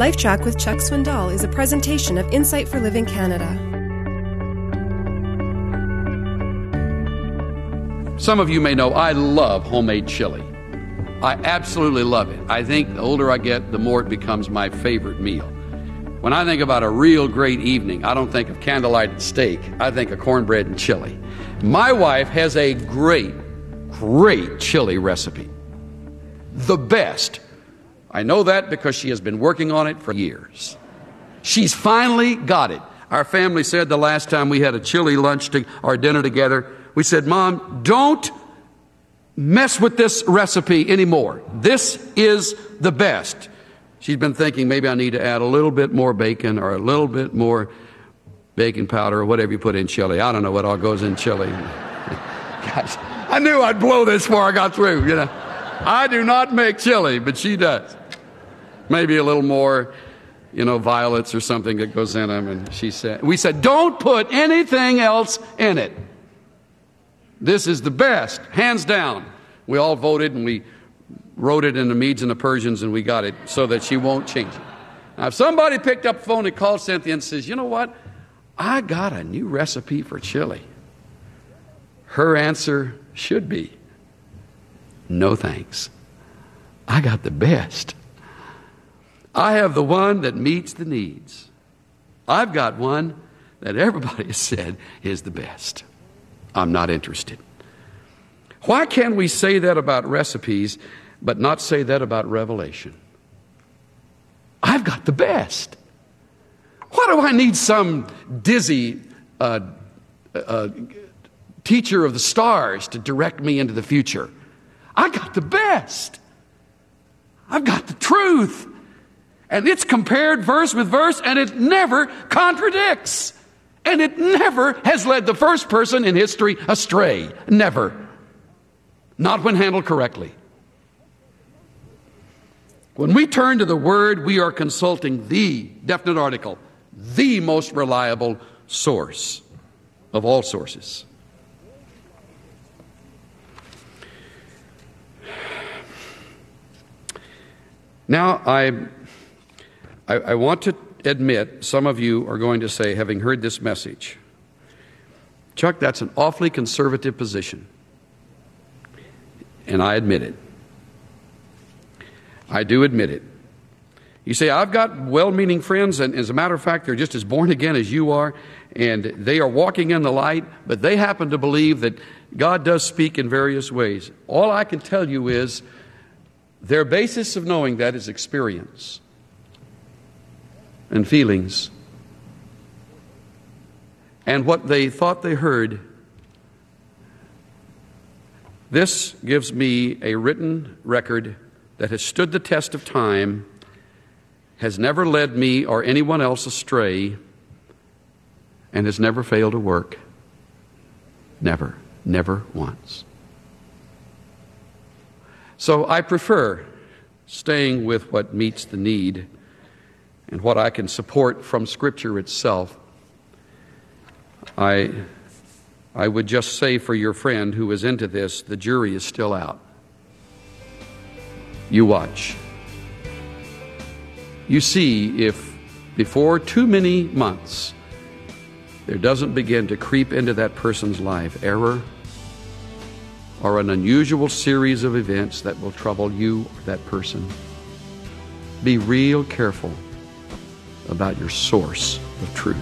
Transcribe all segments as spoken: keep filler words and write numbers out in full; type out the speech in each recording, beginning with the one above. LifeTrac with Chuck Swindoll is a presentation of Insight for Living Canada. Some of you may know I love homemade chili. I absolutely love it. I think the older I get, the more it becomes my favorite meal. When I think about a real great evening, I don't think of candlelight steak. I think of cornbread and chili. My wife has a great, great chili recipe. The best. I know that because she has been working on it for years. She's finally got it. Our family said the last time we had a chili lunch to, or dinner together, we said, "Mom, don't mess with this recipe anymore. This is the best." She's been thinking, maybe I need to add a little bit more bacon or a little bit more baking powder or whatever you put in chili. I don't know what all goes in chili. Gosh, I knew I'd blow this before I got through, you know. I do not make chili, but she does. Maybe a little more, you know, violets or something that goes in them. And she said, we said, don't put anything else in it. This is the best, hands down. We all voted and we wrote it in the Medes and the Persians and we got it so that she won't change it. Now, if somebody picked up the phone and called Cynthia and says, you know what? I got a new recipe for chili. Her answer should be, no thanks. I got the best. I have the one that meets the needs. I've got one that everybody has said is the best. I'm not interested. Why can't we say that about recipes, but not say that about revelation? I've got the best. Why do I need some dizzy uh, uh, teacher of the stars to direct me into the future? I got the best. I've got the truth. And it's compared verse with verse, and it never contradicts. And it never has led the first person in history astray. Never. Not when handled correctly. When we turn to the Word, we are consulting the definite article, the most reliable source of all sources. Now, I, I, I want to admit, some of you are going to say, having heard this message, Chuck, that's an awfully conservative position. And I admit it. I do admit it. You say, I've got well-meaning friends, and as a matter of fact, they're just as born again as you are, and they are walking in the light, but they happen to believe that God does speak in various ways. All I can tell you is, their basis of knowing that is experience and feelings. And what they thought they heard. This gives me a written record that has stood the test of time, has never led me or anyone else astray, and has never failed to work. Never, never once. So I prefer staying with what meets the need and what I can support from Scripture itself. I, I would just say for your friend who is into this, the jury is still out. You watch. You see if before too many months there doesn't begin to creep into that person's life error, or an unusual series of events that will trouble you or that person. Be real careful about your source of truth.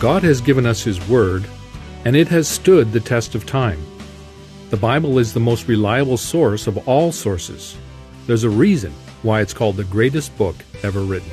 God has given us His Word, and it has stood the test of time. The Bible is the most reliable source of all sources. There's a reason why it's called the greatest book ever written.